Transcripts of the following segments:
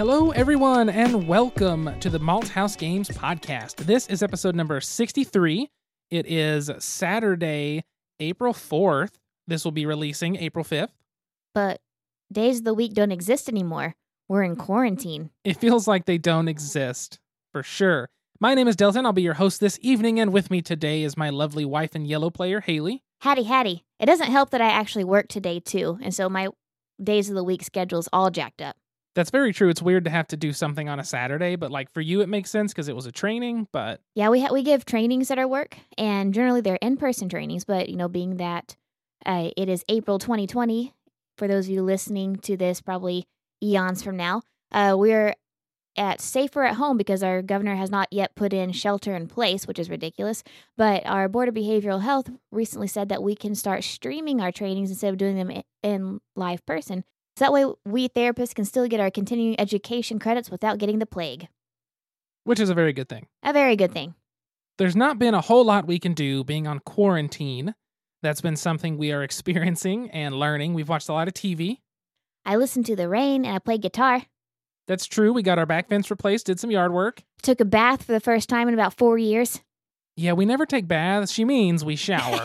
Hello, everyone, and welcome to the Malt House Games podcast. This is episode number 63. It is Saturday, April 4th. This will be releasing April 5th. But days of the week don't exist anymore. We're in quarantine. It feels like they don't exist, for sure. My name is Delton. I'll be your host this evening, and with me today is my lovely wife and yellow player, Haley. Hattie. It doesn't help that I actually work today, too, and so my days of the week schedule's all jacked up. That's very true. It's weird to have to do something on a Saturday, but like for you, it makes sense because it was a training, but... Yeah, we give trainings at our work, and generally they're in-person trainings, but, you know, being that it is April 2020, for those of you listening to this probably eons from now, we're at safer at home because our governor has not yet put in shelter in place, which is ridiculous, but our Board of Behavioral Health recently said that we can start streaming our trainings instead of doing them in live person. So that way we therapists can still get our continuing education credits without getting the plague. Which is a very good thing. A very good thing. There's not been a whole lot we can do being on quarantine. That's been something we are experiencing and learning. We've watched a lot of TV. I listened to the rain and I played guitar. That's true. We got our back fence replaced, did some yard work. Took a bath for the first time in about 4 years. Yeah, we never take baths. She means we shower.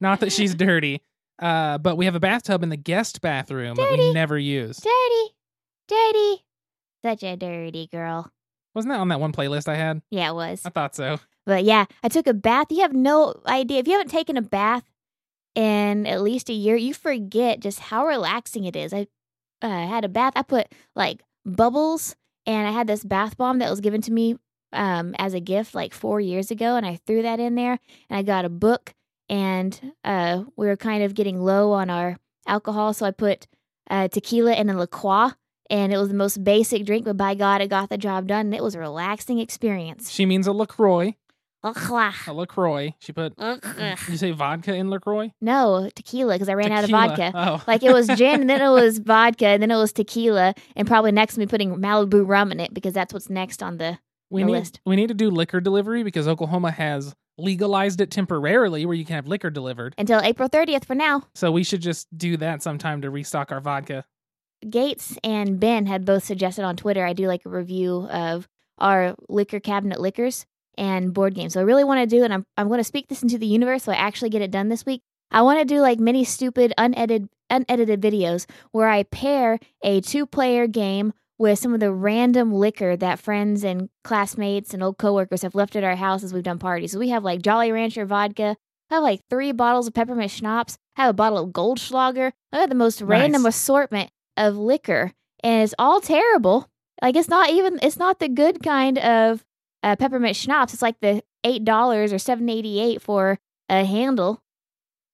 Not that she's dirty. But we have a bathtub in the guest bathroom that we never use. Dirty. Such a dirty girl. Wasn't that on that one playlist I had? Yeah, it was. I thought so. But yeah, I took a bath. You have no idea. If you haven't taken a bath in at least a year, you forget just how relaxing it is. I had a bath. I put like bubbles, and I had this bath bomb that was given to me as a gift like 4 years ago, and I threw that in there, and I got a book. And we were kind of getting low on our alcohol, so I put tequila in a La Croix, and it was the most basic drink, but by God, it got the job done, and it was a relaxing experience. She means a LaCroix. A LaCroix. She put, did you say vodka in LaCroix? No, tequila, because I ran out of vodka. Oh. Like, it was gin, and then it was vodka, and then it was tequila, and probably next to me putting Malibu rum in it, because that's what's next on the list. We need to do liquor delivery, because Oklahoma has... legalized it temporarily where you can have liquor delivered. Until April 30th for now. So we should just do that sometime to restock our vodka. Gates and Ben had both suggested on Twitter I do like a review of our liquor cabinet liquors and board games. So I really want to do, and I'm going to speak this into the universe so I actually get it done this week. I want to do like many stupid unedited videos where I pair a two-player game with some of the random liquor that friends and classmates and old coworkers have left at our house as we've done parties. So we have like Jolly Rancher vodka. I have like 3 bottles of peppermint schnapps. I have a bottle of Goldschlager. I have the most random assortment of liquor, and it's all terrible. Like it's not the good kind of peppermint schnapps. It's like the $8 or $7.88 for a handle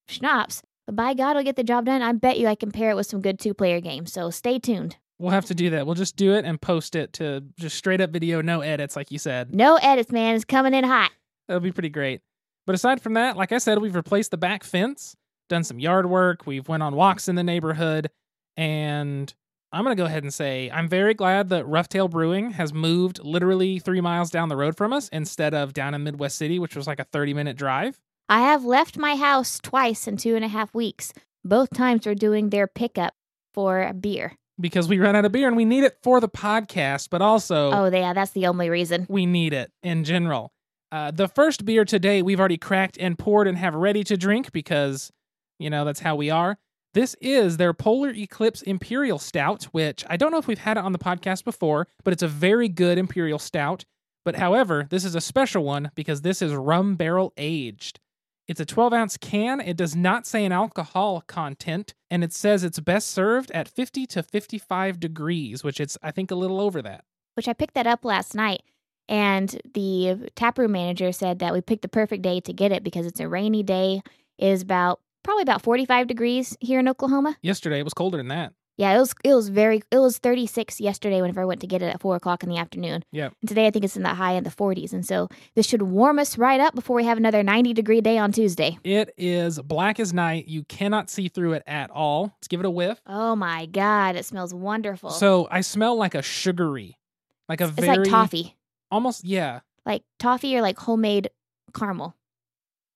schnapps. But by God, it'll get the job done. I bet you I can pair it with some good two-player games. So stay tuned. We'll have to do that. We'll just do it and post it to just straight up video, no edits, like you said. No edits, man. It's coming in hot. That'll be pretty great. But aside from that, like I said, we've replaced the back fence, done some yard work. We've went on walks in the neighborhood. And I'm going to go ahead and say I'm very glad that Rough Tail Brewing has moved literally 3 miles down the road from us instead of down in Midwest City, which was like a 30-minute drive. I have left my house twice in 2.5 weeks. Both times we're doing their pickup for a beer. Because we run out of beer and we need it for the podcast, but also... Oh, yeah, that's the only reason. We need it in general. The first beer today we've already cracked and poured and have ready to drink because, you know, that's how we are. This is their Polar Eclipse Imperial Stout, which I don't know if we've had it on the podcast before, but it's a very good Imperial Stout. But however, this is a special one because this is rum barrel aged. It's a 12-ounce can. It does not say an alcohol content, and it says it's best served at 50 to 55 degrees, which it's, I think, a little over that. Which I picked that up last night, and the taproom manager said that we picked the perfect day to get it because it's a rainy day. It is probably about 45 degrees here in Oklahoma. Yesterday, it was colder than that. Yeah, it was 36 yesterday whenever I went to get it at 4 o'clock in the afternoon. Yeah. And today I think it's in the high in the 40s, and so this should warm us right up before we have another 90-degree day on Tuesday. It is black as night. You cannot see through it at all. Let's give it a whiff. Oh my God, it smells wonderful. So I smell like a sugary, like a it's like toffee. Almost, yeah. Like toffee or like homemade caramel.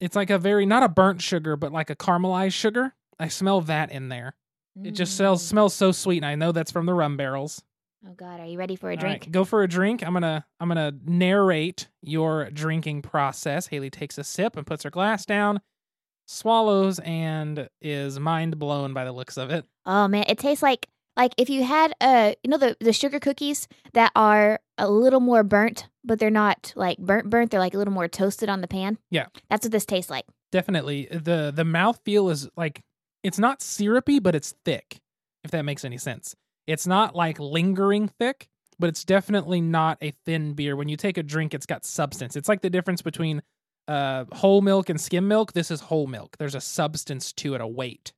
It's like a very, not a burnt sugar, but like a caramelized sugar. I smell that in there. It just smells so sweet, and I know that's from the rum barrels. Oh God, are you ready for a drink? Right, go for a drink. I'm gonna narrate your drinking process. Haley takes a sip and puts her glass down, swallows, and is mind blown by the looks of it. Oh man, it tastes like if you had the sugar cookies that are a little more burnt, but they're not like burnt. They're like a little more toasted on the pan. Yeah, that's what this tastes like. Definitely, the mouthfeel is like it's not syrupy, but it's thick. If that makes any sense. It's not like lingering thick, but it's definitely not a thin beer. When you take a drink, it's got substance. It's like the difference between whole milk and skim milk. This is whole milk. There's a substance to it, a weight.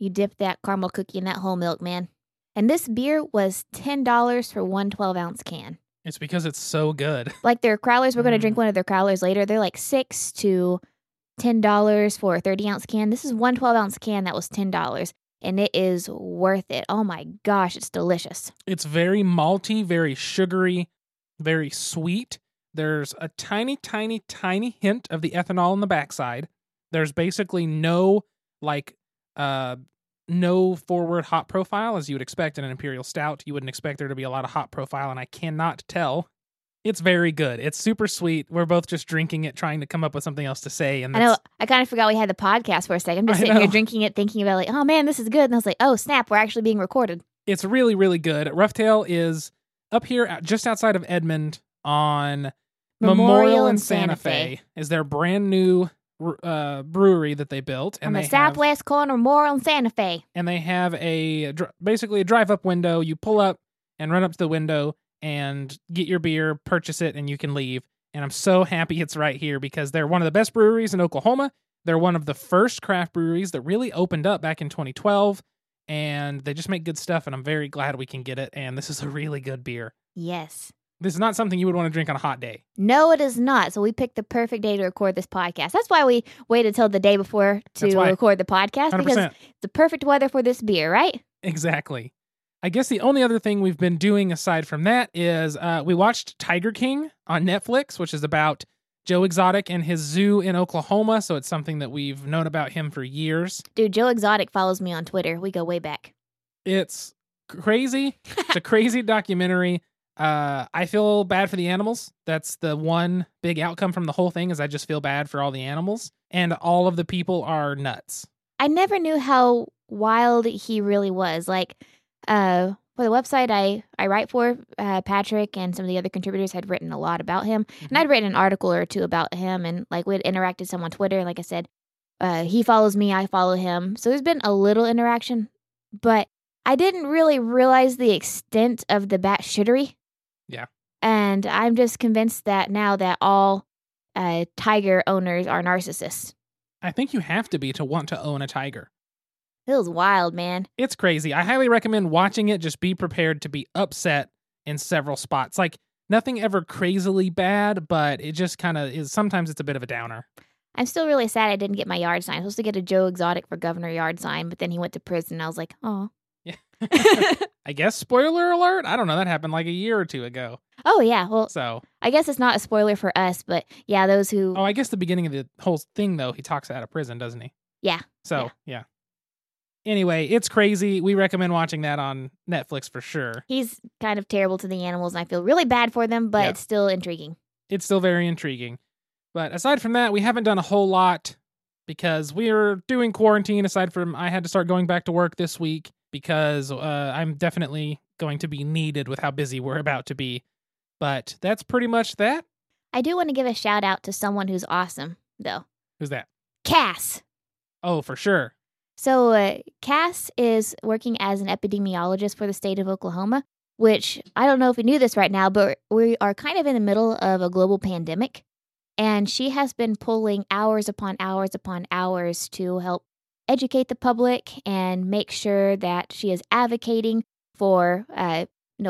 You dip that caramel cookie in that whole milk, man. And this beer was $10 for one 12-ounce can. It's because it's so good. Like their crowlers, we're going to drink one of their crowlers later. They're like $6 to $10 for a 30-ounce can. This is one 12-ounce can that was $10. And it is worth it. Oh my gosh, it's delicious. It's very malty, very sugary, very sweet. There's a tiny, tiny, tiny hint of the ethanol in the backside. There's basically no forward hop profile, as you would expect in an Imperial Stout. You wouldn't expect there to be a lot of hop profile, and I cannot tell. It's very good. It's super sweet. We're both just drinking it, trying to come up with something else to say. And I know. I kind of forgot we had the podcast for a second. I'm just sitting here drinking it, thinking about like, oh man, this is good. And I was like, oh snap, we're actually being recorded. It's really, really good. Rough Tail is up here just outside of Edmond on Memorial and Santa Fe is their brand new brewery that they built. And on the southwest corner of Memorial and Santa Fe. And they have basically a drive-up window. You pull up and run up to the window and get your beer, purchase it, and you can leave. And I'm so happy it's right here because they're one of the best breweries in Oklahoma. They're one of the first craft breweries that really opened up back in 2012. And they just make good stuff, and I'm very glad we can get it. And this is a really good beer. Yes. This is not something you would want to drink on a hot day. No, it is not. So we picked the perfect day to record this podcast. That's why we waited till the day before to record the podcast. 100%. Because it's the perfect weather for this beer, right? Exactly. I guess the only other thing we've been doing aside from that is we watched Tiger King on Netflix, which is about Joe Exotic and his zoo in Oklahoma. So it's something that we've known about him for years. Dude, Joe Exotic follows me on Twitter. We go way back. It's crazy. It's a crazy documentary. I feel bad for the animals. That's the one big outcome from the whole thing is I just feel bad for all the animals. And all of the people are nuts. I never knew how wild he really was. Like... for the website I write for, Patrick and some of the other contributors had written a lot about him. Mm-hmm. And I'd written an article or two about him. And like we'd interacted some on Twitter. And like I said, he follows me, I follow him. So there's been a little interaction. But I didn't really realize the extent of the bat shittery. Yeah. And I'm just convinced that now that all tiger owners are narcissists. I think you have to be to want to own a tiger. It was wild, man. It's crazy. I highly recommend watching it. Just be prepared to be upset in several spots. Like, nothing ever crazily bad, but it just kind of is. Sometimes it's a bit of a downer. I'm still really sad I didn't get my yard sign. I was supposed to get a Joe Exotic for governor yard sign, but then he went to prison. And I was like, oh. Yeah. I guess, spoiler alert. I don't know. That happened like a year or two ago. Oh, yeah. Well, so I guess it's not a spoiler for us, but yeah, those who. Oh, I guess the beginning of the whole thing, though, he talks out of prison, doesn't he? Yeah. So, yeah. Anyway, it's crazy. We recommend watching that on Netflix for sure. He's kind of terrible to the animals, and I feel really bad for them, but It's still intriguing. It's still very intriguing. But aside from that, we haven't done a whole lot because we're doing quarantine. Aside from I had to start going back to work this week because I'm definitely going to be needed with how busy we're about to be. But that's pretty much that. I do want to give a shout out to someone who's awesome, though. Who's that? Cass. Oh, for sure. So Cass is working as an epidemiologist for the state of Oklahoma, which I don't know if we knew this right now, but we are kind of in the middle of a global pandemic. And she has been pulling hours upon hours upon hours to help educate the public and make sure that she is advocating for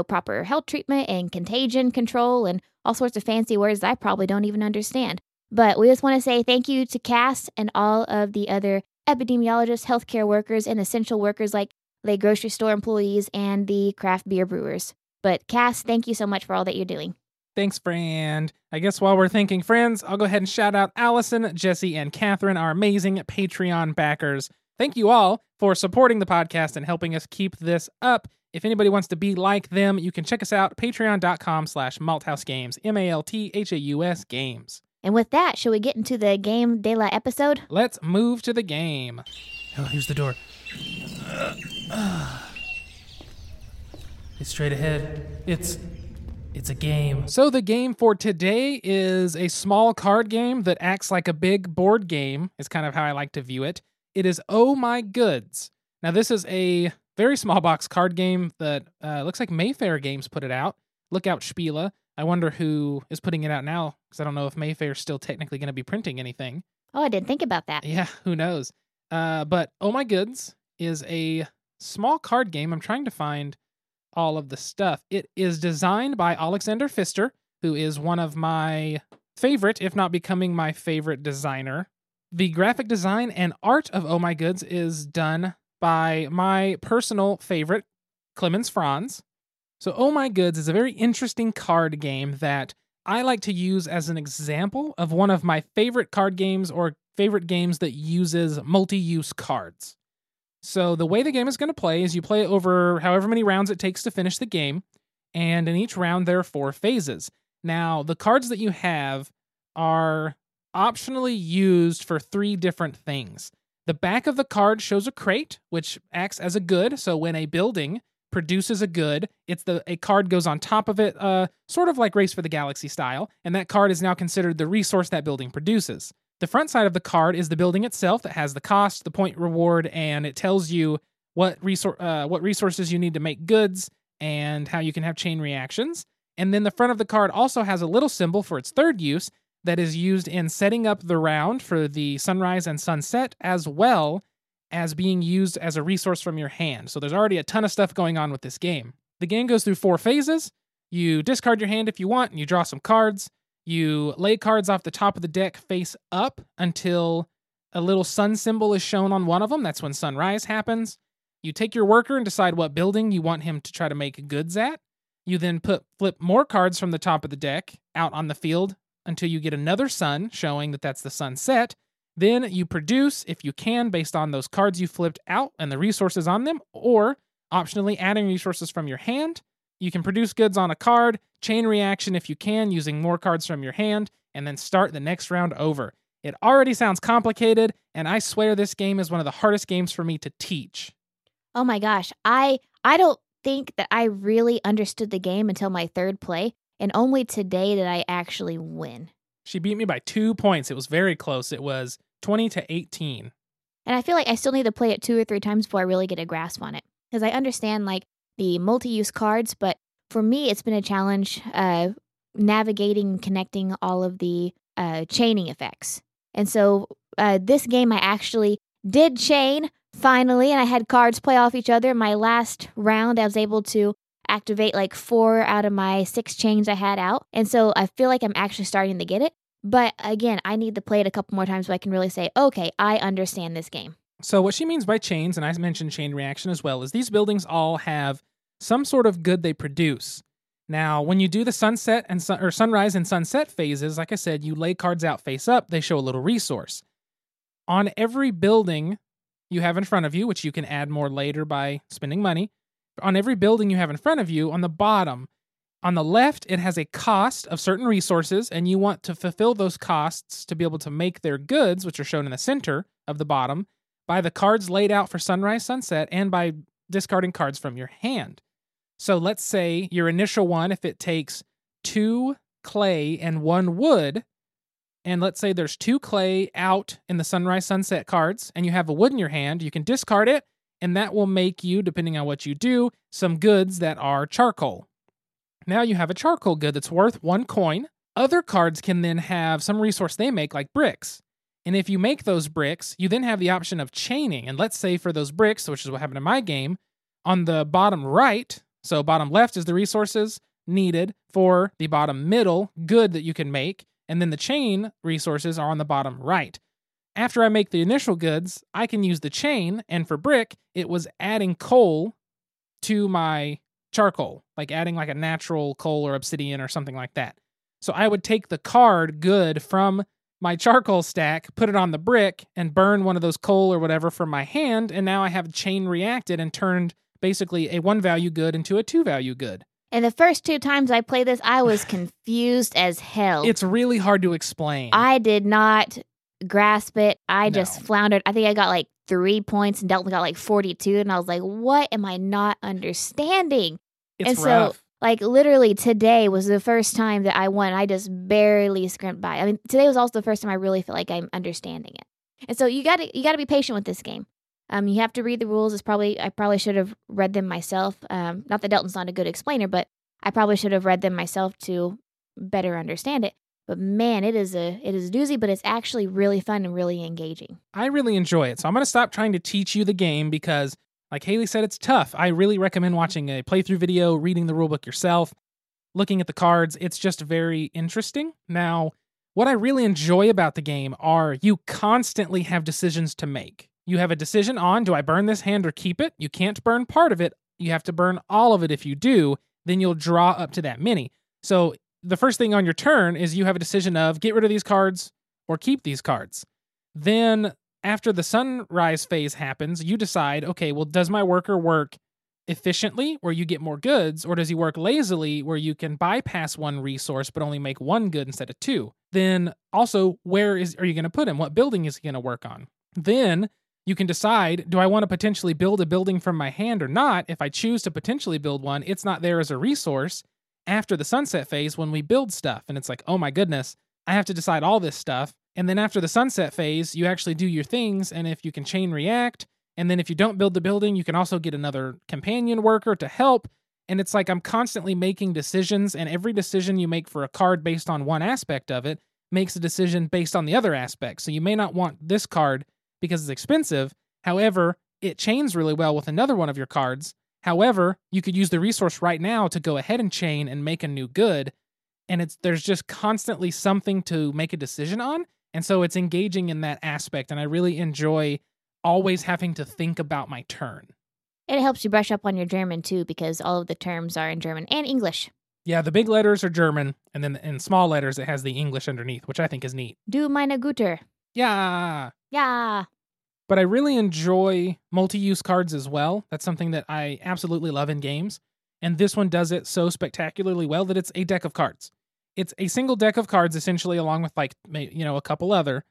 proper health treatment and contagion control and all sorts of fancy words that I probably don't even understand. But we just want to say thank you to Cass and all of the other epidemiologists, healthcare workers, and essential workers like the grocery store employees and the craft beer brewers. But Cass, thank you so much for all that you're doing. Thanks, friend. I guess while we're thanking friends, I'll go ahead and shout out Allison, Jesse, and Catherine, our amazing Patreon backers. Thank you all for supporting the podcast and helping us keep this up. If anybody wants to be like them, you can check us out, patreon.com/malthousegames, MALTHAUS games. And with that, should we get into the Game De La episode? Let's move to the game. Oh, here's the door. It's straight ahead. It's a game. So the game for today is a small card game that acts like a big board game, is kind of how I like to view it. It is Oh My Goods. Now, this is a very small box card game that looks like Mayfair Games put it out. Look out Spiele. I wonder who is putting it out now, because I don't know if Mayfair's still technically going to be printing anything. Oh, I didn't think about that. Yeah, who knows? But Oh My Goods is a small card game. I'm trying to find all of the stuff. It is designed by Alexander Pfister, who is one of my favorite, if not becoming my favorite designer. The graphic design and art of Oh My Goods is done by my personal favorite, Clemens Franz. So Oh My Goods is a very interesting card game that I like to use as an example of one of my favorite card games or favorite games that uses multi-use cards. So the way the game is going to play is you play over however many rounds it takes to finish the game, and in each round there are four phases. Now, the cards that you have are optionally used for three different things. The back of the card shows a crate, which acts as a good, so when a building produces a good, a card goes on top of it, sort of like Race for the Galaxy style, and that card is now considered the resource that building produces. The front side of the card is the building itself that has the cost, the point reward, and it tells you what resources you need to make goods and how you can have chain reactions. And then the front of the card also has a little symbol for its third use that is used in setting up the round for the sunrise and sunset, as well as being used as a resource from your hand. So there's already a ton of stuff going on with this game. The game goes through four phases. You discard your hand if you want, and you draw some cards. You lay cards off the top of the deck face up until a little sun symbol is shown on one of them. That's when sunrise happens. You take your worker and decide what building you want him to try to make goods at. You then flip more cards from the top of the deck out on the field until you get another sun showing that that's the sunset. Then you produce, if you can, based on those cards you flipped out and the resources on them, or optionally adding resources from your hand. You can produce goods on a card, chain reaction if you can, using more cards from your hand, and then start the next round over. It already sounds complicated, and I swear this game is one of the hardest games for me to teach. Oh my gosh, I don't think that I really understood the game until my third play, and only today did I actually win. She beat me by 2 points. It was very close. It was 20 to 18. And I feel like I still need to play it 2 or 3 times before I really get a grasp on it, because I understand, like, the multi-use cards, but for me, it's been a challenge navigating and connecting all of the chaining effects. And so this game, I actually did chain, finally, and I had cards play off each other. My last round, I was able to activate like 4 out of my 6 chains I had out. And so I feel like I'm actually starting to get it. But again, I need to play it a couple more times so I can really say, okay, I understand this game. So what she means by chains, and I mentioned chain reaction as well, is these buildings all have some sort of good they produce. Now, when you do the sunset and sunrise and sunset phases, like I said, you lay cards out face up. They show a little resource. On every building you have in front of you, which you can add more later by spending money, on every building you have in front of you, on the bottom, on the left, it has a cost of certain resources, and you want to fulfill those costs to be able to make their goods, which are shown in the center of the bottom, by the cards laid out for sunrise, sunset, and by discarding cards from your hand. So let's say your initial one, if it takes 2 clay and 1 wood, and let's say there's 2 clay out in the sunrise, sunset cards, and you have a wood in your hand, you can discard it, and that will make you, depending on what you do, some goods that are charcoal. Now you have a charcoal good that's worth 1 coin. Other cards can then have some resource they make, like bricks. And if you make those bricks, you then have the option of chaining. And let's say for those bricks, which is what happened in my game, on the bottom right, so bottom left is the resources needed for the bottom middle good that you can make, and then the chain resources are on the bottom right. After I make the initial goods, I can use the chain, and for brick, it was adding coal to my charcoal, like adding like a natural coal or obsidian or something like that. So I would take the card good from my charcoal stack, put it on the brick, and burn one of those coal or whatever from my hand, and now I have chain reacted and turned basically a one-value good into a two-value good. And the first two times I played this, I was confused as hell. It's really hard to explain. I did not grasp it. I just floundered. I think I got like 3 points and Delton got like 42, and I was like, what am I not understanding? It's rough. So, like, literally today was the first time that I won. I just barely scrimped by. I mean, today was also the first time I really feel like I'm understanding it. And so you got to be patient with this game. You have to read the rules. I probably should have read them myself. Not that Delton's not a good explainer, but I probably should have read them myself to better understand it. But man, it is a doozy, but it's actually really fun and really engaging. I really enjoy it. So I'm going to stop trying to teach you the game because, like Haley said, it's tough. I really recommend watching a playthrough video, reading the rulebook yourself, looking at the cards. It's just very interesting. Now, what I really enjoy about the game are you constantly have decisions to make. You have a decision on, do I burn this hand or keep it? You can't burn part of it. You have to burn all of it. If you do, then you'll draw up to that many. So the first thing on your turn is you have a decision of get rid of these cards or keep these cards. Then after the sunrise phase happens, you decide, okay, well, does my worker work efficiently where you get more goods, or does he work lazily where you can bypass one resource but only make one good instead of two? Then also, where are you going to put him? What building is he going to work on? Then you can decide, do I want to potentially build a building from my hand or not? If I choose to potentially build one, it's not there as a resource. After the sunset phase, when we build stuff, and it's like, oh my goodness, I have to decide all this stuff. And then after the sunset phase, you actually do your things, and if you can chain react, and then if you don't build the building, you can also get another companion worker to help. And it's like I'm constantly making decisions, and every decision you make for a card based on one aspect of it makes a decision based on the other aspect. So you may not want this card because it's expensive. However, it chains really well with another one of your cards. However, you could use the resource right now to go ahead and chain and make a new good, and there's just constantly something to make a decision on, and so it's engaging in that aspect, and I really enjoy always having to think about my turn. It helps you brush up on your German, too, because all of the terms are in German and English. Yeah, the big letters are German, and then in small letters it has the English underneath, which I think is neat. Du meine Güter. Yeah. Yeah. But I really enjoy multi-use cards as well. That's something that I absolutely love in games. And this one does it so spectacularly well that it's a deck of cards. It's a single deck of cards, essentially, along with, like, you know, a couple other,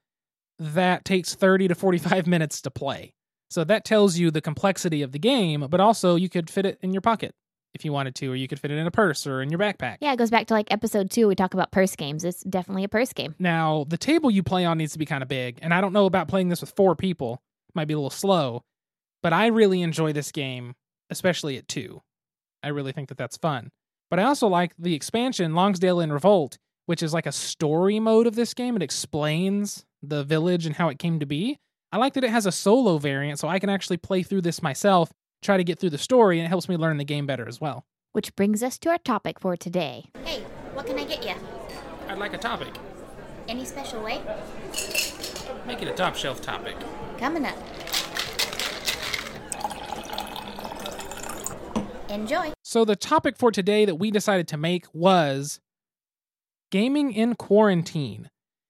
that takes 30 to 45 minutes to play. So that tells you the complexity of the game, but also you could fit it in your pocket if you wanted to, or you could fit it in a purse or in your backpack. Yeah, it goes back to, like, episode 2. We talk about purse games. It's definitely a purse game. Now, the table you play on needs to be kind of big, and I don't know about playing this with 4 people. It might be a little slow, but I really enjoy this game, especially at 2. I really think that that's fun. But I also like the expansion, Longsdale in Revolt, which is like a story mode of this game. It explains the village and how it came to be. I like that it has a solo variant, so I can actually play through this myself, try to get through the story, and it helps me learn the game better as well. Which brings us to our topic for today. Hey, what can I get you? I'd like a topic. Any special way? Make it a top shelf topic. Coming up. Enjoy. So the topic for today that we decided to make was gaming in quarantine.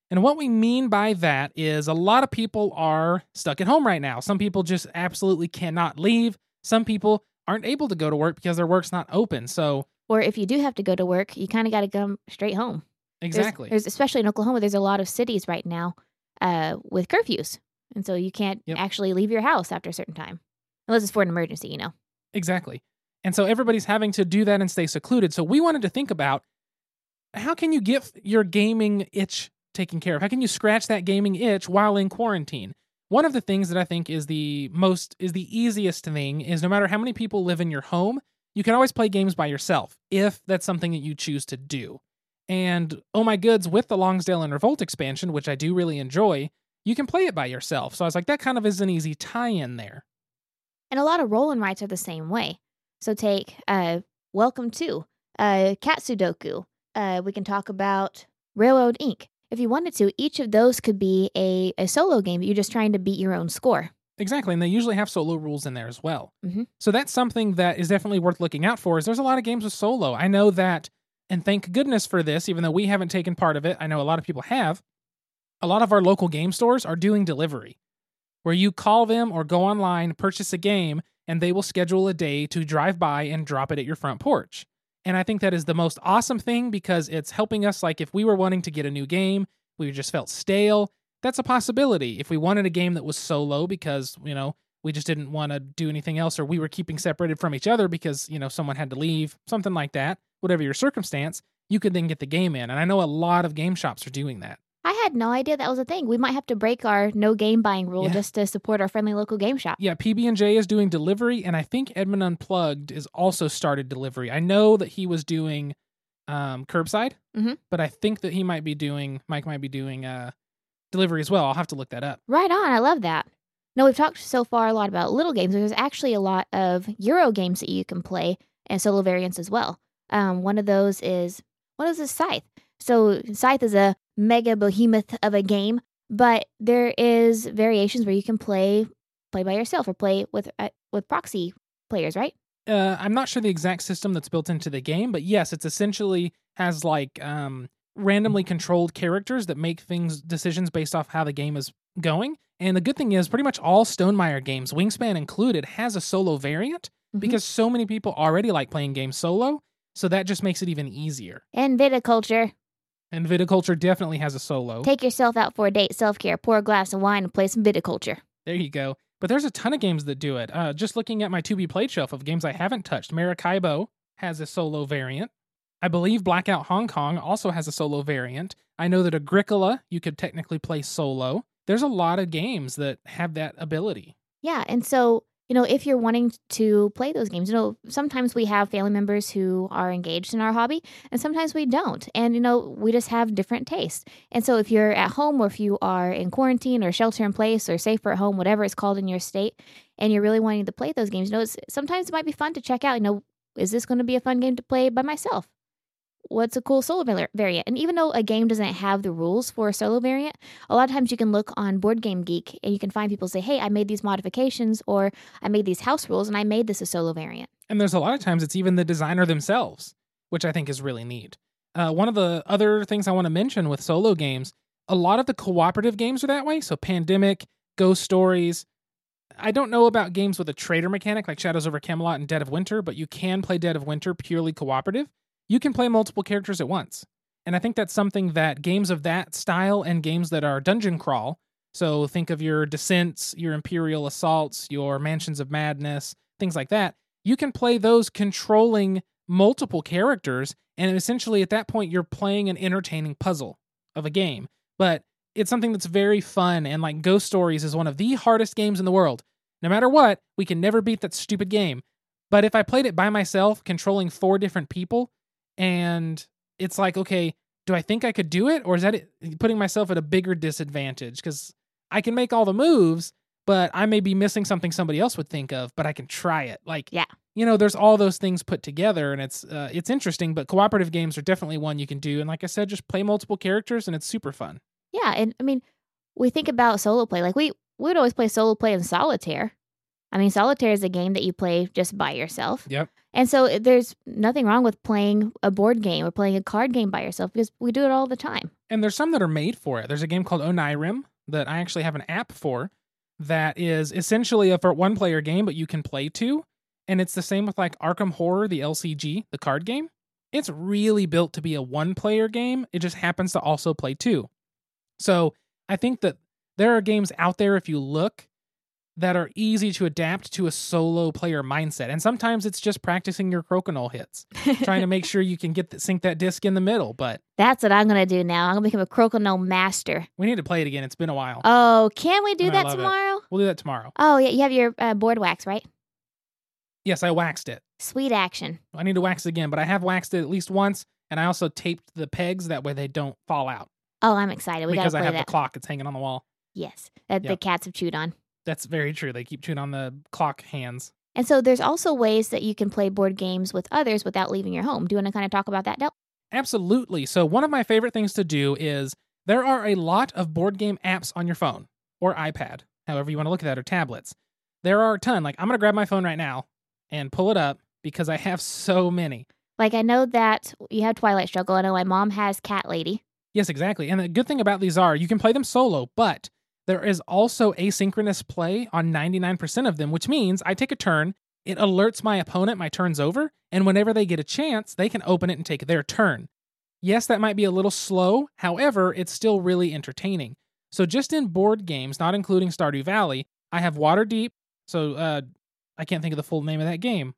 And what we mean by that is a lot of people are stuck at home right now. Some people just absolutely cannot leave. Some people aren't able to go to work because their work's not open. So, or if you do have to go to work, you kind of got to come straight home. Exactly. There's especially in Oklahoma, there's a lot of cities right now with curfews. And so you can't actually leave your house after a certain time. Unless it's for an emergency, you know. Exactly. And so everybody's having to do that and stay secluded. So we wanted to think about, how can you get your gaming itch taken care of? How can you scratch that gaming itch while in quarantine? One of the things that I think is the easiest thing is, no matter how many people live in your home, you can always play games by yourself if that's something that you choose to do. And Oh My Goods, with the Longsdale and Revolt expansion, which I do really enjoy, you can play it by yourself. So I was like, that kind of is an easy tie-in there. And a lot of roll and writes are the same way. So take Welcome 2, Cat Sudoku. We can talk about Railroad Inc. If you wanted to, each of those could be a solo game, but you're just trying to beat your own score. Exactly, and they usually have solo rules in there as well. Mm-hmm. So that's something that is definitely worth looking out for, is there's a lot of games with solo. I know that, and thank goodness for this, even though we haven't taken part of it, I know a lot of people have. a lot of our local game stores are doing delivery, where you call them or go online, purchase a game, and they will schedule a day to drive by and drop it at your front porch. And I think that is the most awesome thing, because it's helping us, like if we were wanting to get a new game, we just felt stale, that's a possibility. If we wanted a game that was solo because, you know, we just didn't want to do anything else, or we were keeping separated from each other because, you know, someone had to leave, something like that, whatever your circumstance, you could then get the game in. And I know a lot of game shops are doing that. I had no idea that was a thing. We might have to break our no game buying rule just to support our friendly local game shop. Yeah, PB&J is doing delivery, and I think Edmund Unplugged is also started delivery. I know that he was doing curbside, but I think that he might be doing, Mike might be doing delivery as well. I'll have to look that up. Right on. I love that. No, we've talked so far a lot about little games. There's actually a lot of Euro games that you can play and solo variants as well. One of those is Scythe. So Scythe is a mega behemoth of a game, but there is variations where you can play by yourself or play with proxy players, right? I'm not sure the exact system that's built into the game, but yes, it's essentially has like randomly controlled characters that make decisions based off how the game is going. And the good thing is pretty much all Stonemaier games, Wingspan included, has a solo variant because so many people already like playing games solo. So that just makes it even easier. And Viticulture. And Viticulture definitely has a solo. Take yourself out for a date, self-care, pour a glass of wine, and play some Viticulture. There you go. But there's a ton of games that do it. Just looking at my to-be-played shelf of games I haven't touched, Maracaibo has a solo variant. I believe Blackout Hong Kong also has a solo variant. I know that Agricola, you could technically play solo. There's a lot of games that have that ability. Yeah, and so, you know, if you're wanting to play those games, you know, sometimes we have family members who are engaged in our hobby and sometimes we don't. And, you know, we just have different tastes. And so if you're at home or if you are in quarantine or shelter in place or safer at home, whatever it's called in your state, and you're really wanting to play those games, you know, sometimes it might be fun to check out, you know, is this going to be a fun game to play by myself? What's a cool solo variant? And even though a game doesn't have the rules for a solo variant, a lot of times you can look on Board Game Geek and you can find people say, hey, I made these modifications or I made these house rules and I made this a solo variant. And there's a lot of times it's even the designer themselves, which I think is really neat. One of the other things I want to mention with solo games, a lot of the cooperative games are that way. So Pandemic, Ghost Stories. I don't know about games with a trader mechanic like Shadows Over Camelot and Dead of Winter, but you can play Dead of Winter purely cooperative. You can play multiple characters at once. And I think that's something that games of that style and games that are dungeon crawl, so think of your Descents, your Imperial Assaults, your Mansions of Madness, things like that, you can play those controlling multiple characters, and essentially at that point you're playing an entertaining puzzle of a game. But it's something that's very fun, and like Ghost Stories is one of the hardest games in the world. No matter what, we can never beat that stupid game. But if I played it by myself, controlling 4 different people, and it's like, okay, do I think I could do it? Or is that putting myself at a bigger disadvantage? Because I can make all the moves, but I may be missing something somebody else would think of, but I can try it. Like, yeah, you know, there's all those things put together, and it's interesting, but cooperative games are definitely one you can do. And like I said, just play multiple characters, and it's super fun. Yeah, and I mean, we think about solo play. Like, we would always play solo play in Solitaire. I mean, Solitaire is a game that you play just by yourself. Yep. And so there's nothing wrong with playing a board game or playing a card game by yourself, because we do it all the time. And there's some that are made for it. There's a game called Onirim that I actually have an app for that is essentially a one-player game, but you can play 2. And it's the same with like Arkham Horror, the LCG, the card game. It's really built to be a one-player game. It just happens to also play 2. So I think that there are games out there, if you look, that are easy to adapt to a solo player mindset. And sometimes it's just practicing your Crokinole hits, trying to make sure you can sink that disc in the middle. But that's what I'm going to do now. I'm going to become a Crokinole master. We need to play it again. It's been a while. Oh, can we do that tomorrow? We'll do that tomorrow. Oh, yeah. You have your board wax, right? Yes, I waxed it. Sweet action. I need to wax it again, but I have waxed it at least once. And I also taped the pegs. That way they don't fall out. Oh, I'm excited. We got to play that. Because I have the clock that's hanging on the wall. Yes, that the cats have chewed on. That's very true. They keep chewing on the clock hands. And so there's also ways that you can play board games with others without leaving your home. Do you want to kind of talk about that, Del? Absolutely. So one of my favorite things to do is there are a lot of board game apps on your phone or iPad, however you want to look at that, or tablets. There are a ton. Like, I'm going to grab my phone right now and pull it up because I have so many. Like, I know that you have Twilight Struggle. I know my mom has Cat Lady. Yes, exactly. And the good thing about these are you can play them solo, but there is also asynchronous play on 99% of them, which means I take a turn, it alerts my opponent my turn's over, and whenever they get a chance, they can open it and take their turn. Yes, that might be a little slow, however, it's still really entertaining. So just in board games, not including Stardew Valley, I have Waterdeep, so I can't think of the full name of that game.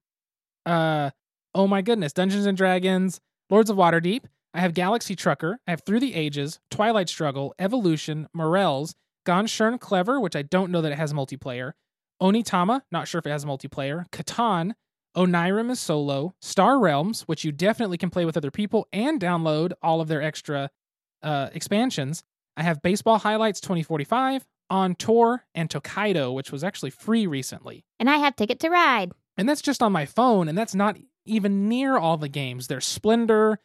Oh my goodness, Dungeons & Dragons, Lords of Waterdeep, I have Galaxy Trucker, I have Through the Ages, Twilight Struggle, Evolution, Morels, Gone Shern Clever, which I don't know that it has multiplayer, Onitama, not sure if it has multiplayer, Catan, Onirim is solo, Star Realms, which you definitely can play with other people and download all of their extra expansions. I have Baseball Highlights 2045, On Tour, and Tokaido, which was actually free recently. And I have Ticket to Ride. And that's just on my phone, and that's not even near all the games. There's Splendor,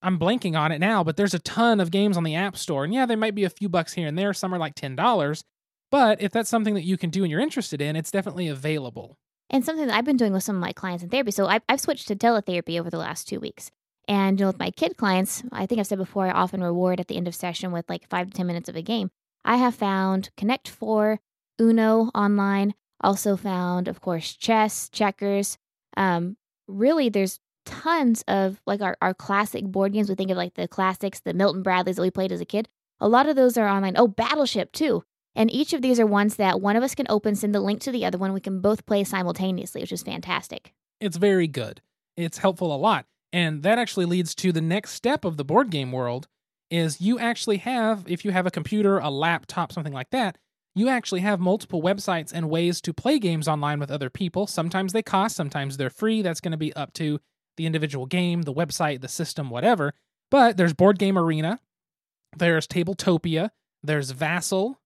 I'm blanking on it now, but there's a ton of games on the App Store. And yeah, they might be a few bucks here and there. Some are like $10. But if that's something that you can do and you're interested in, it's definitely available. And something that I've been doing with some of my clients in therapy. So I've switched to teletherapy over the last 2 weeks. And you know, with my kid clients, I think I've said before, I often reward at the end of session with like 5 to 10 minutes of a game. I have found Connect 4, Uno online, also found, of course, chess, checkers. Really, there's tons of like our classic board games. We think of like the classics, the Milton Bradleys that we played as a kid. A lot of those are online. Oh, Battleship too. And each of these are ones that one of us can open, send the link to the other one. We can both play simultaneously, which is fantastic. It's very good. It's helpful a lot. And that actually leads to the next step of the board game world is you actually have, if you have a computer, a laptop, something like that, you actually have multiple websites and ways to play games online with other people. Sometimes they cost, sometimes they're free. That's going to be up to the individual game, the website, the system, whatever. But there's Board Game Arena, there's Tabletopia, there's Vassal,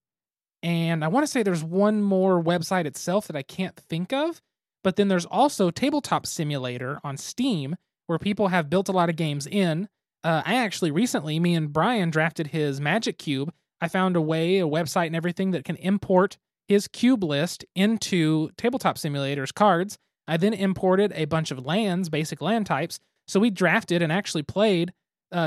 and I want to say there's one more website itself that I can't think of, but then there's also Tabletop Simulator on Steam, where people have built a lot of games in. I actually recently, me and Brian drafted his Magic Cube. I found a website and everything that can import his cube list into Tabletop Simulator's cards. I then imported a bunch of lands, basic land types. So we drafted and actually played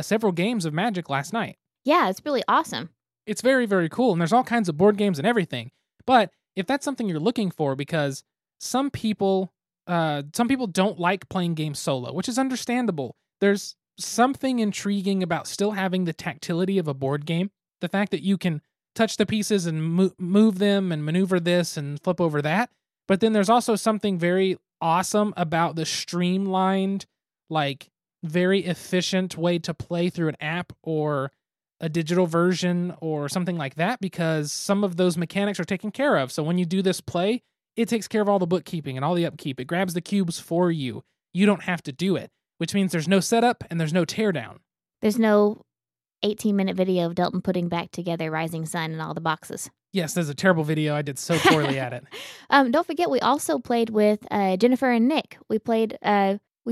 several games of Magic last night. Yeah, it's really awesome. It's very, very cool. And there's all kinds of board games and everything. But if that's something you're looking for, because some people don't like playing games solo, which is understandable. There's something intriguing about still having the tactility of a board game. The fact that you can touch the pieces and move them and maneuver this and flip over that. But then there's also something very awesome about the streamlined, like very efficient way to play through an app or a digital version or something like that, because some of those mechanics are taken care of. So when you do this play, it takes care of all the bookkeeping and all the upkeep. It grabs the cubes for you. You don't have to do it, which means there's no setup and there's no teardown. There's no 18-minute video of Dalton putting back together Rising Sun and all the boxes. Yes, there's a terrible video. I did so poorly at it. Don't forget, we also played with Jennifer and Nick. We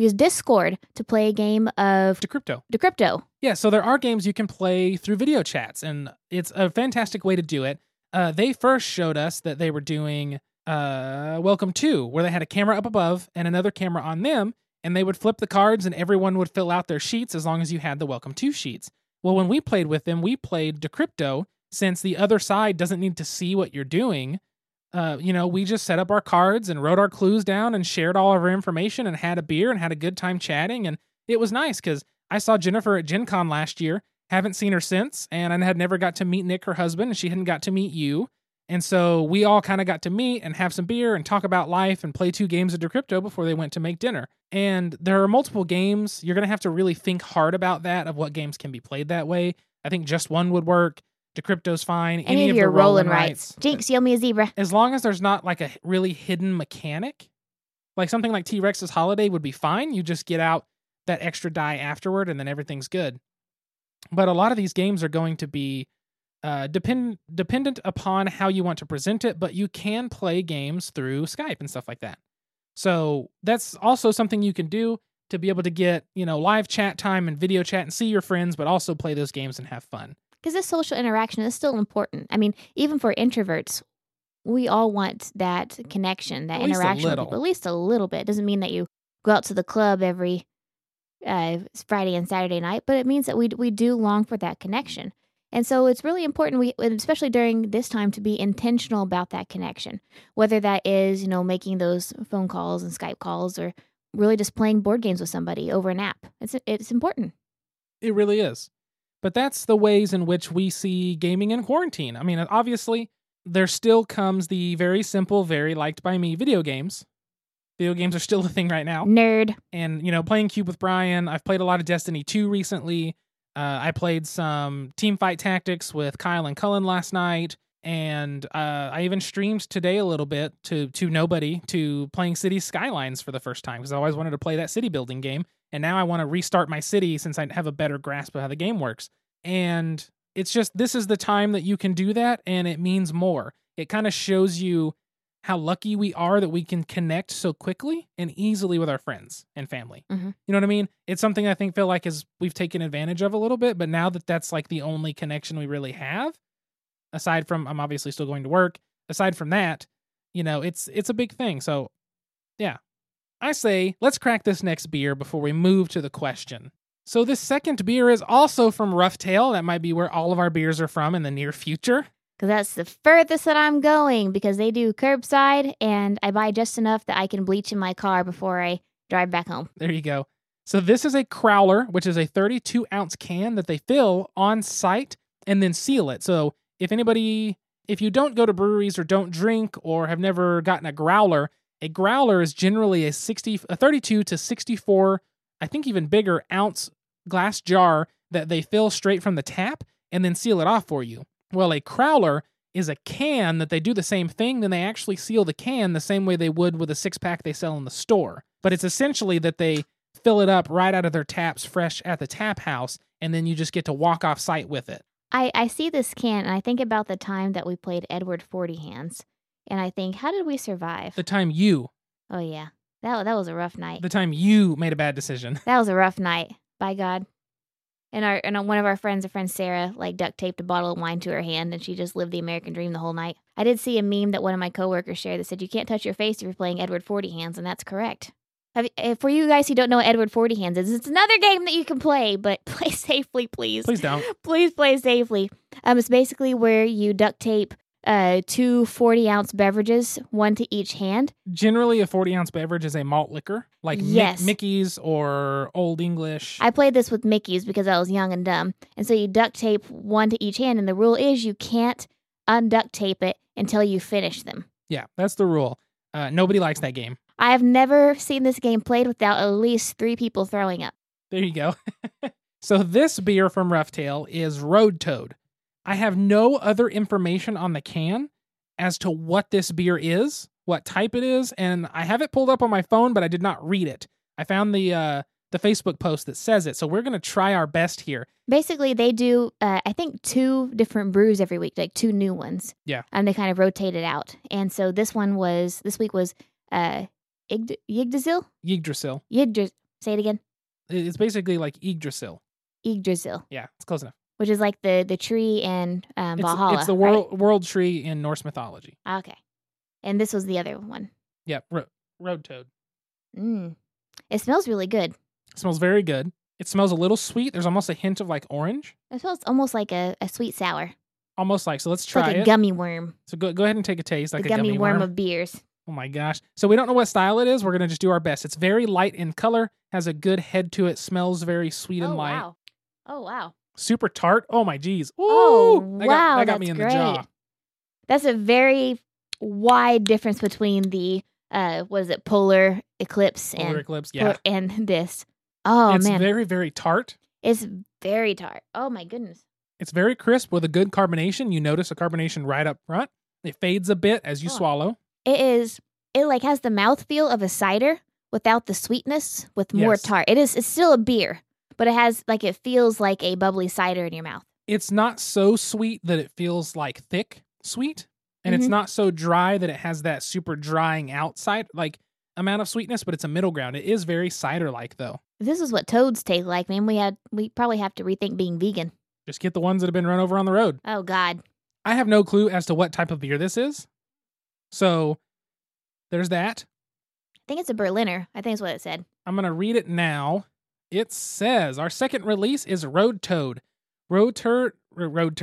used Discord to play a game of Decrypto. Yeah, so there are games you can play through video chats, and it's a fantastic way to do it. They first showed us that they were doing Welcome 2, where they had a camera up above and another camera on them, and they would flip the cards and everyone would fill out their sheets as long as you had the Welcome 2 sheets. Well, when we played with them, we played Decrypto. Since the other side doesn't need to see what you're doing, we just set up our cards and wrote our clues down and shared all of our information and had a beer and had a good time chatting. And it was nice because I saw Jennifer at Gen Con last year, haven't seen her since, and I had never got to meet Nick, her husband, and she hadn't got to meet you. And so we all kind of got to meet and have some beer and talk about life and play 2 games of Decrypto before they went to make dinner. And there are multiple games. You're going to have to really think hard about that, of what games can be played that way. I think just one would work. Decrypto's fine. Any of your rolling rights. Jinx, you owe me a zebra. As long as there's not like a really hidden mechanic, like something like T-Rex's Holiday would be fine. You just get out that extra die afterward and then everything's good. But a lot of these games are going to be dependent upon how you want to present it, but you can play games through Skype and stuff like that. So that's also something you can do to be able to get, live chat time and video chat and see your friends, but also play those games and have fun. Because this social interaction is still important. I mean, even for introverts, we all want that connection, that interaction with people, at least a little bit. It doesn't mean that you go out to the club every Friday and Saturday night, but it means that we do long for that connection. And so it's really important, especially during this time, to be intentional about that connection, whether that is, you know, making those phone calls and Skype calls or really just playing board games with somebody over an app. It's important. It really is. But that's the ways in which we see gaming in quarantine. I mean, obviously, there still comes the very simple, very liked by me video games. Video games are still a thing right now. Nerd. And, you know, playing Cube with Brian. I've played a lot of Destiny 2 recently. I played some Teamfight Tactics with Kyle and Cullen last night, and I even streamed today a little bit to nobody, to playing City Skylines for the first time, because I always wanted to play that city building game, and now I want to restart my city since I have a better grasp of how the game works. And it's just, this is the time that you can do that, and it means more. It kind of shows you how lucky we are that we can connect so quickly and easily with our friends and family. Mm-hmm. You know what I mean? It's something I think feel like is we've taken advantage of a little bit, but now that that's like the only connection we really have, aside from, I'm obviously still going to work, aside from that, you know, it's a big thing. So yeah, I say, let's crack this next beer before we move to the question. So this second beer is also from Rough Tail. That might be where all of our beers are from in the near future. Because that's the furthest that I'm going, because they do curbside, and I buy just enough that I can bleach in my car before I drive back home. There you go. So this is a crowler, which is a 32-ounce can that they fill on site and then seal it. So if anybody, if you don't go to breweries or don't drink or have never gotten a growler is generally a 32 to 64, I think even bigger, ounce glass jar that they fill straight from the tap and then seal it off for you. Well, a crowler is a can that they do the same thing, then they actually seal the can the same way they would with a six-pack they sell in the store. But it's essentially that they fill it up right out of their taps, fresh at the tap house, and then you just get to walk off site with it. I see this can, and I think about the time that we played Edward 40 Hands, and I think, how did we survive? The time you. Oh, yeah. That was a rough night. The time you made a bad decision. That was a rough night, by God. And one of our friends, a friend Sarah, like duct taped a bottle of wine to her hand, and she just lived the American dream the whole night. I did see a meme that one of my coworkers shared that said, "You can't touch your face if you're playing Edward 40 Hands," and that's correct. For you guys who don't know what Edward 40 Hands is, it's another game that you can play, but play safely, please. Please don't. Please play safely. It's basically where you duct tape two 40-ounce beverages, one to each hand. Generally, a 40-ounce beverage is a malt liquor, like yes. Mickey's or Old English. I played this with Mickey's because I was young and dumb. And so you duct tape one to each hand, and the rule is you can't unduct tape it until you finish them. Yeah, that's the rule. Nobody likes that game. I have never seen this game played without at least three people throwing up. There you go. So this beer from Rough Tail is Road Toad. I have no other information on the can as to what this beer is, what type it is, and I have it pulled up on my phone, but I did not read it. I found the Facebook post that says it, so we're going to try our best here. Basically, they do, I think, two different brews every week, like two new ones. Yeah. And they kind of rotate it out. And so this week was Yggdrasil? Yggdrasil. Yggdrasil. Say it again. It's basically like Yggdrasil. Yggdrasil. Yeah, it's close enough. Which is like the tree in Valhalla. It's the world tree in Norse mythology. Okay. And this was the other one. Yeah, Road Toad. It smells really good. It smells very good. It smells a little sweet. There's almost a hint of like orange. It smells almost like a sweet sour. Almost like, so let's try it. Like a gummy worm. So go ahead and take a taste. Like the gummy worm of beers. Oh my gosh. So we don't know what style it is. We're going to just do our best. It's very light in color. Has a good head to it. Smells very sweet and light. Wow. Oh, wow. Super tart. Oh, my geez. Ooh, oh, wow. That got me in the jaw. That's a very wide difference between the, Polar Eclipse. And this. Oh, it's man. It's very, very tart. It's very tart. Oh, my goodness. It's very crisp with a good carbonation. You notice a carbonation right up front. It fades a bit as you swallow. It like has the mouthfeel of a cider without the sweetness with more tart. It's still a beer. But it has, like, it feels like a bubbly cider in your mouth. It's not so sweet that it feels, like, thick sweet. And it's not so dry that it has that super drying outside, like, amount of sweetness. But it's a middle ground. It is very cider-like, though. This is what toads taste like, man. We probably have to rethink being vegan. Just get the ones that have been run over on the road. Oh, God. I have no clue as to what type of beer this is. So, there's that. I think it's a Berliner. I think that's what it said. I'm going to read it now. It says our second release is Road Toad. Road Turd. Oh,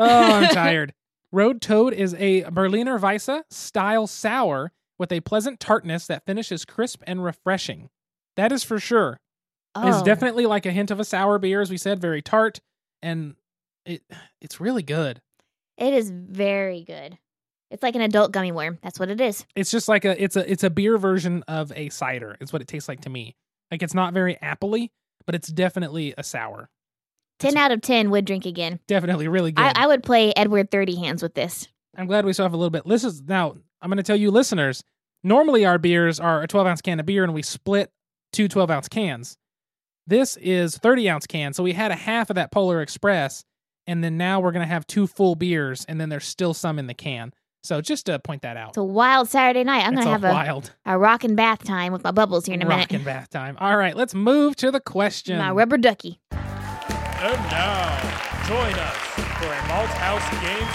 I'm tired. Road Toad is a Berliner Weisse style sour with a pleasant tartness that finishes crisp and refreshing. That is for sure. Oh. It's definitely like a hint of a sour beer, as we said, very tart, and it's really good. It is very good. It's like an adult gummy worm. That's what it is. It's just like it's a beer version of a cider. It's what it tastes like to me. Like, it's not very apple-y, but it's definitely a sour. 10 out of 10 would drink again. Definitely really good. I would play Edward 30 Hands with this. I'm glad we still have a little bit. Now, I'm going to tell you listeners, normally our beers are a 12-ounce can of beer, and we split two 12-ounce cans. This is 30-ounce can, so we had a half of that Polar Express, and then now we're going to have two full beers, and then there's still some in the can. So just to point that out. It's a wild Saturday night. I'm going to have a rockin' bath time with my bubbles here in a minute. Rockin' bath time. All right, let's move to the question. My rubber ducky. And now, join us for a Malt House Games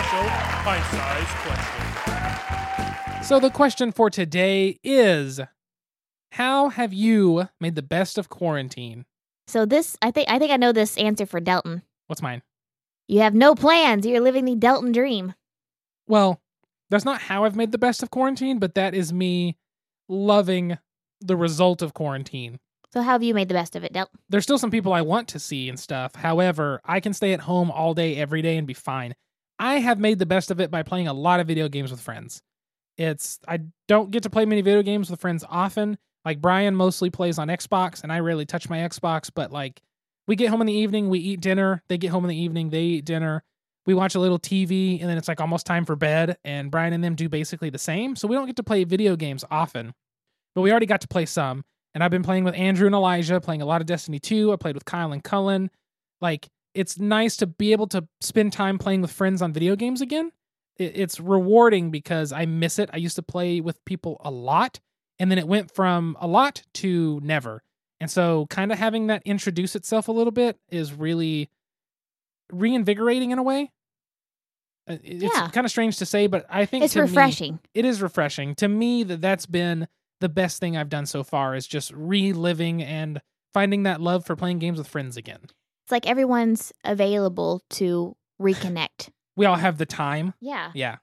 podcast special, bite-sized question. So the question for today is, how have you made the best of quarantine? So this, I think I know this answer for Delton. What's mine? You have no plans. You're living the Delton dream. Well, that's not how I've made the best of quarantine, but that is me loving the result of quarantine. So how have you made the best of it, Del? There's still some people I want to see and stuff. However, I can stay at home all day, every day, and be fine. I have made the best of it by playing a lot of video games with friends. I don't get to play many video games with friends often. Like, Brian mostly plays on Xbox, and I rarely touch my Xbox, but, like, we get home in the evening, we eat dinner, they get home in the evening, they eat dinner. We watch a little TV, and then it's like almost time for bed, and Brian and them do basically the same, so we don't get to play video games often. But we already got to play some, and I've been playing with Andrew and Elijah, playing a lot of Destiny 2. I played with Kyle and Cullen. Like, it's nice to be able to spend time playing with friends on video games again. It's rewarding because I miss it. I used to play with people a lot, and then it went from a lot to never. And so kind of having that introduce itself a little bit is really reinvigorating in a way. It's kind of strange to say, but I think it's refreshing. It is refreshing to me. That's been the best thing I've done so far, is just reliving and finding that love for playing games with friends again. It's like everyone's available to reconnect. We all have the time. Yeah.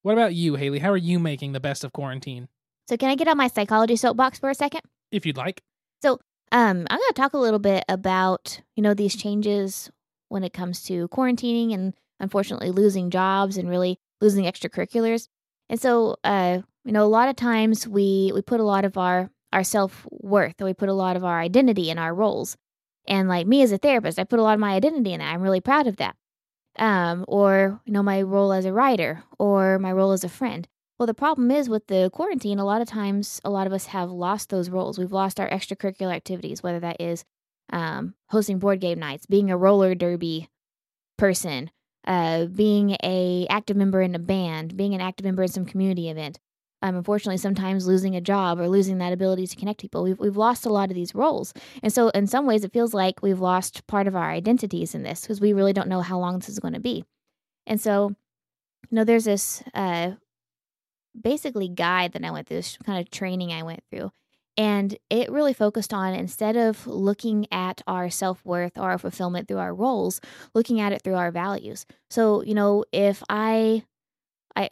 What about you, Haley? How are you making the best of quarantine? So can I get on my psychology soapbox for a second? If you'd like. So I'm going to talk a little bit about, these changes when it comes to quarantining and unfortunately losing jobs and really losing extracurriculars. And so, a lot of times we put a lot of our self-worth, or we put a lot of our identity in our roles. And like me as a therapist, I put a lot of my identity in that. I'm really proud of that. Or my role as a writer or my role as a friend. Well, the problem is with the quarantine, a lot of times, a lot of us have lost those roles. We've lost our extracurricular activities, whether that is hosting board game nights, being a roller derby person, being a active member in a band, being an active member in some community event. Unfortunately, sometimes losing a job or losing that ability to connect people. We've lost a lot of these roles. And so in some ways, it feels like we've lost part of our identities in this, because we really don't know how long this is going to be. And so, there's this basically guide that I went through, this kind of training I went through. And it really focused on, instead of looking at our self-worth or our fulfillment through our roles, looking at it through our values. So, if I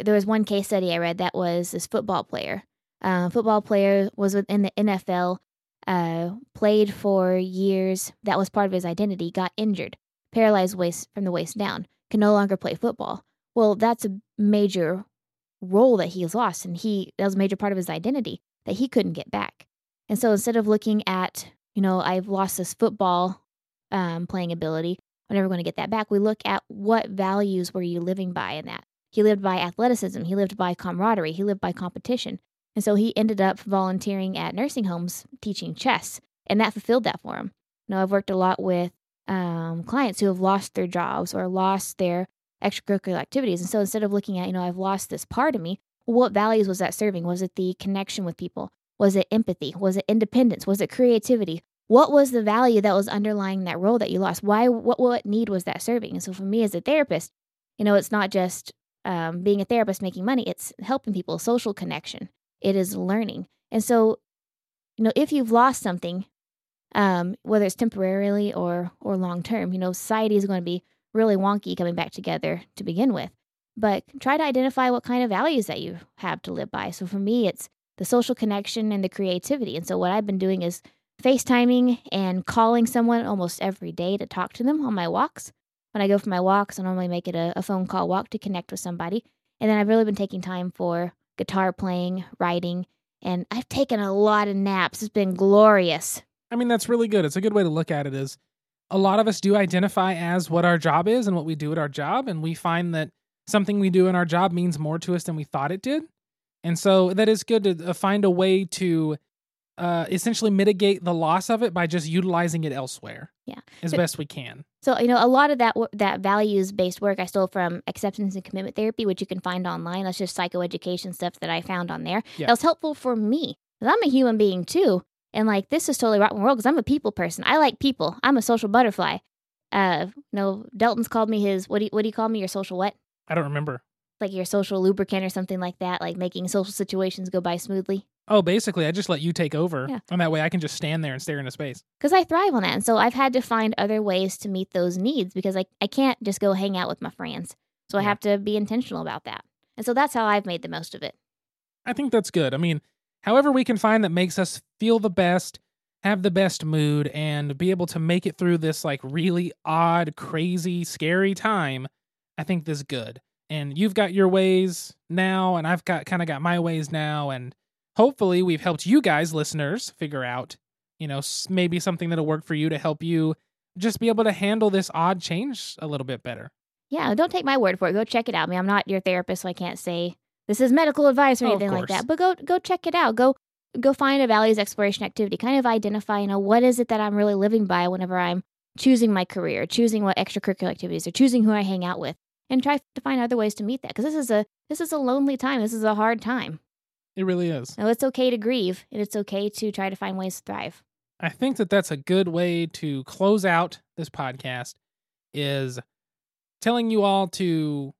there was one case study I read that was this football player. Football player was within the NFL, played for years. That was part of his identity. Got injured, paralyzed from the waist down, can no longer play football. Well, that's a major role that he's lost, and that was a major part of his identity that he couldn't get back. And so instead of looking at, I've lost this football playing ability, I'm never going to get that back, we look at what values were you living by in that. He lived by athleticism. He lived by camaraderie. He lived by competition. And so he ended up volunteering at nursing homes teaching chess, and that fulfilled that for him. I've worked a lot with clients who have lost their jobs or lost their extracurricular activities. And so instead of looking at, I've lost this part of me, what values was that serving? Was it the connection with people? Was it empathy? Was it independence? Was it creativity? What was the value that was underlying that role that you lost? What need was that serving? And so for me as a therapist, it's not just being a therapist making money, it's helping people, social connection. It is learning. And so, you know, if you've lost something, whether it's temporarily or long term, you know, society is going to be really wonky coming back together to begin with. But try to identify what kind of values that you have to live by. So for me, it's the social connection and the creativity. And so what I've been doing is FaceTiming and calling someone almost every day to talk to them on my walks. When I go for my walks, I normally make it a phone call walk to connect with somebody. And then I've really been taking time for guitar playing, writing, and I've taken a lot of naps. It's been glorious. I mean, that's really good. It's a good way to look at it is a lot of us do identify as what our job is and what we do at our job. And we find that something we do in our job means more to us than we thought it did. And so that is good to find a way to essentially mitigate the loss of it by just utilizing it elsewhere. Yeah, as best we can. So, you know, a lot of that values-based work I stole from acceptance and commitment therapy, which you can find online. That's just psychoeducation stuff that I found on there. Yeah. That was helpful for me, because I'm a human being too. And like, this is totally rotten world because I'm a people person. I like people. I'm a social butterfly. You know, Delton's called me his, what do you call me? Your social what? I don't remember. Like your social lubricant or something like that, like making social situations go by smoothly. Oh, basically, I just let you take over. Yeah. And that way I can just stand there and stare into space. Because I thrive on that. And so I've had to find other ways to meet those needs because I can't just go hang out with my friends. So I have to be intentional about that. And so that's how I've made the most of it. I think that's good. I mean, however we can find that makes us feel the best, have the best mood, and be able to make it through this like really odd, crazy, scary time, I think this is good. And you've got your ways now, and I've got my ways now, and hopefully we've helped you guys, listeners, figure out, you know, maybe something that'll work for you to help you just be able to handle this odd change a little bit better. Yeah, don't take my word for it. Go check it out. I mean, I'm not your therapist, so I can't say this is medical advice or anything like that. But go check it out. Go find a values exploration activity. Kind of identify, you know, what is it that I'm really living by whenever I'm choosing my career, choosing what extracurricular activities, or choosing who I hang out with. And try to find other ways to meet that. Because this is a lonely time. This is a hard time. It really is. Now, it's okay to grieve. And it's okay to try to find ways to thrive. I think that that's a good way to close out this podcast is telling you all to,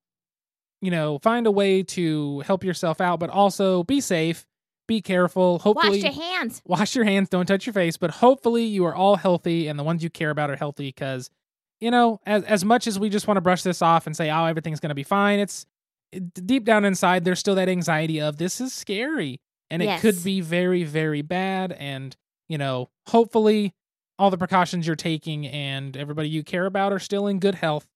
you know, find a way to help yourself out. But also be safe. Be careful. Hopefully, wash your hands. Wash your hands. Don't touch your face. But hopefully you are all healthy. And the ones you care about are healthy because... You know, as much as we just want to brush this off and say, oh, everything's going to be fine, it's deep down inside, there's still that anxiety of this is scary. And It could be very, very bad. And, you know, hopefully all the precautions you're taking and everybody you care about are still in good health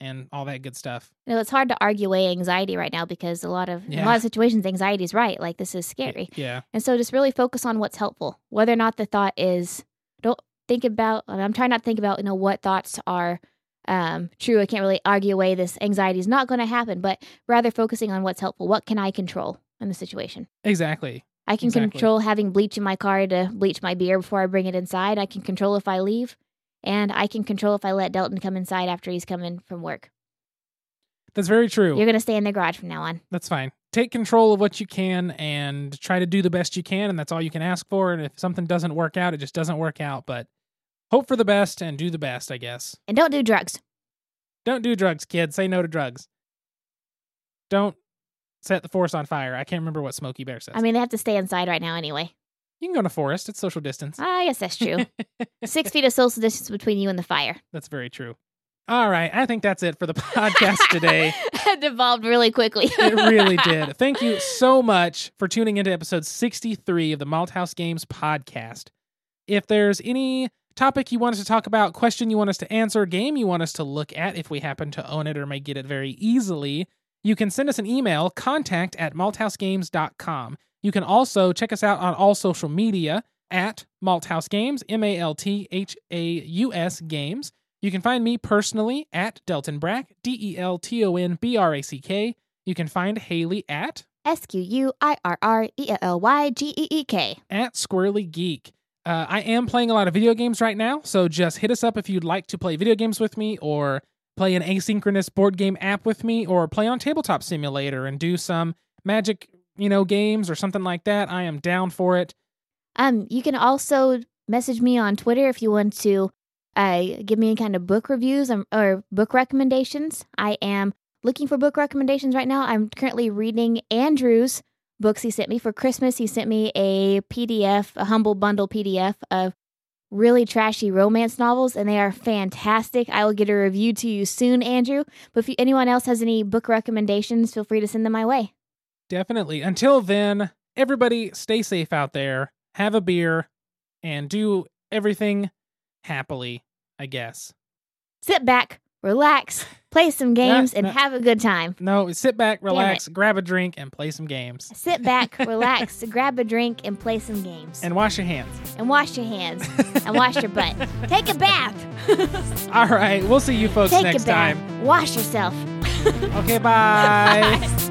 and all that good stuff. You know, it's hard to argue away anxiety right now because a lot of situations, anxiety is right. Like, this is scary. Yeah. And so just really focus on what's helpful, whether or not the thought is, I'm trying not to think about, you know, what thoughts are true. I can't really argue away this anxiety is not going to happen, but rather focusing on what's helpful. What can I control in the situation? Exactly. I can control having bleach in my car to bleach my beer before I bring it inside. I can control if I leave, and I can control if I let Delton come inside after he's coming from work. That's very true. You're going to stay in the garage from now on. That's fine. Take control of what you can and try to do the best you can, and that's all you can ask for. And if something doesn't work out, it just doesn't work out, but hope for the best and do the best, I guess. And don't do drugs. Don't do drugs, kids. Say no to drugs. Don't set the forest on fire. I can't remember what Smokey Bear says. I mean, they have to stay inside right now anyway. You can go in a forest. It's social distance. Ah, yes, that's true. 6 feet of social distance between you and the fire. That's very true. All right. I think that's it for the podcast today. It devolved really quickly. It really did. Thank you so much for tuning into episode 63 of the Malt House Games podcast. If there's any topic you want us to talk about, question you want us to answer, game you want us to look at, if we happen to own it or may get it very easily, you can send us an email, contact@malthousegames.com. You can also check us out on all social media at Malt House Games, MaltHaus Games. You can find me personally at Delton Brack, DeltonBrack. You can find Haley at SquirrellyGeek. At Squirrely Geek. I am playing a lot of video games right now, so just hit us up if you'd like to play video games with me or play an asynchronous board game app with me or play on Tabletop Simulator and do some magic, you know, games or something like that. I am down for it. You can also message me on Twitter if you want to give me any kind of book reviews or book recommendations. I am looking for book recommendations right now. I'm currently reading Andrew's books he sent me for Christmas. He sent me a PDF, a humble bundle PDF of really trashy romance novels, and they are fantastic. I will get a review to you soon, Andrew. But if anyone else has any book recommendations, feel free to send them my way. Definitely. Until then, everybody stay safe out there, have a beer, and do everything happily, I guess. Sit back, relax, play some games, and have a good time. No, sit back, relax, grab a drink, and play some games. Sit back, relax, grab a drink, and play some games. And wash your hands. And wash your hands. And wash your butt. Take a bath. All right, we'll see you folks next time. Wash yourself. Okay, bye. Bye.